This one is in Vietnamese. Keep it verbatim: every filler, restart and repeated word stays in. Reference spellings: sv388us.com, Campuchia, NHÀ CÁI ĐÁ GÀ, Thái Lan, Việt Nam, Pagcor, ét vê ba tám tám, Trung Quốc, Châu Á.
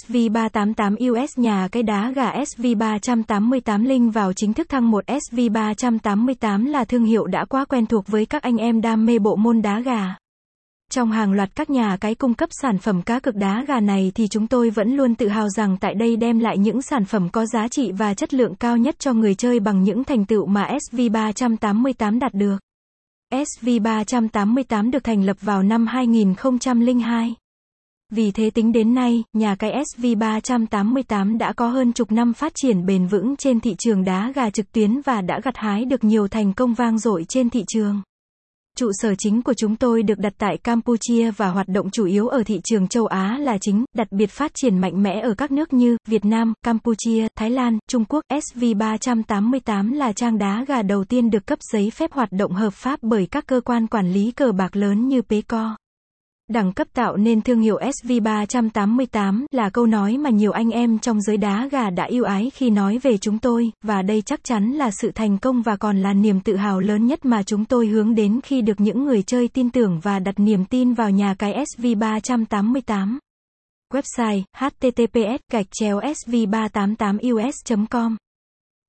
ét vê ba tám tám u ét nhà cái đá gà ét vê ba tám tám linh vào chính thức thăng một. ét vê ba tám tám là thương hiệu đã quá quen thuộc với các anh em đam mê bộ môn đá gà. Trong hàng loạt các nhà cái cung cấp sản phẩm cá cược đá gà này thì chúng tôi vẫn luôn tự hào rằng tại đây đem lại những sản phẩm có giá trị và chất lượng cao nhất cho người chơi bằng những thành tựu mà ét vê ba tám tám đạt được. ét vê ba tám tám được thành lập vào năm hai nghìn không trăm lẻ hai. Vì thế tính đến nay, nhà cái ét vê ba tám tám đã có hơn chục năm phát triển bền vững trên thị trường đá gà trực tuyến và đã gặt hái được nhiều thành công vang dội trên thị trường. Trụ sở chính của chúng tôi được đặt tại Campuchia và hoạt động chủ yếu ở thị trường châu Á là chính, đặc biệt phát triển mạnh mẽ ở các nước như Việt Nam, Campuchia, Thái Lan, Trung Quốc. ét vê ba tám tám là trang đá gà đầu tiên được cấp giấy phép hoạt động hợp pháp bởi các cơ quan quản lý cờ bạc lớn như Pagcor. Đẳng cấp tạo nên thương hiệu ét vê ba tám tám là câu nói mà nhiều anh em trong giới đá gà đã ưu ái khi nói về chúng tôi, và đây chắc chắn là sự thành công và còn là niềm tự hào lớn nhất mà chúng tôi hướng đến khi được những người chơi tin tưởng và đặt niềm tin vào nhà cái ét vê ba tám tám. Website: https gạch chéo svê ba tám tám u ét chấm com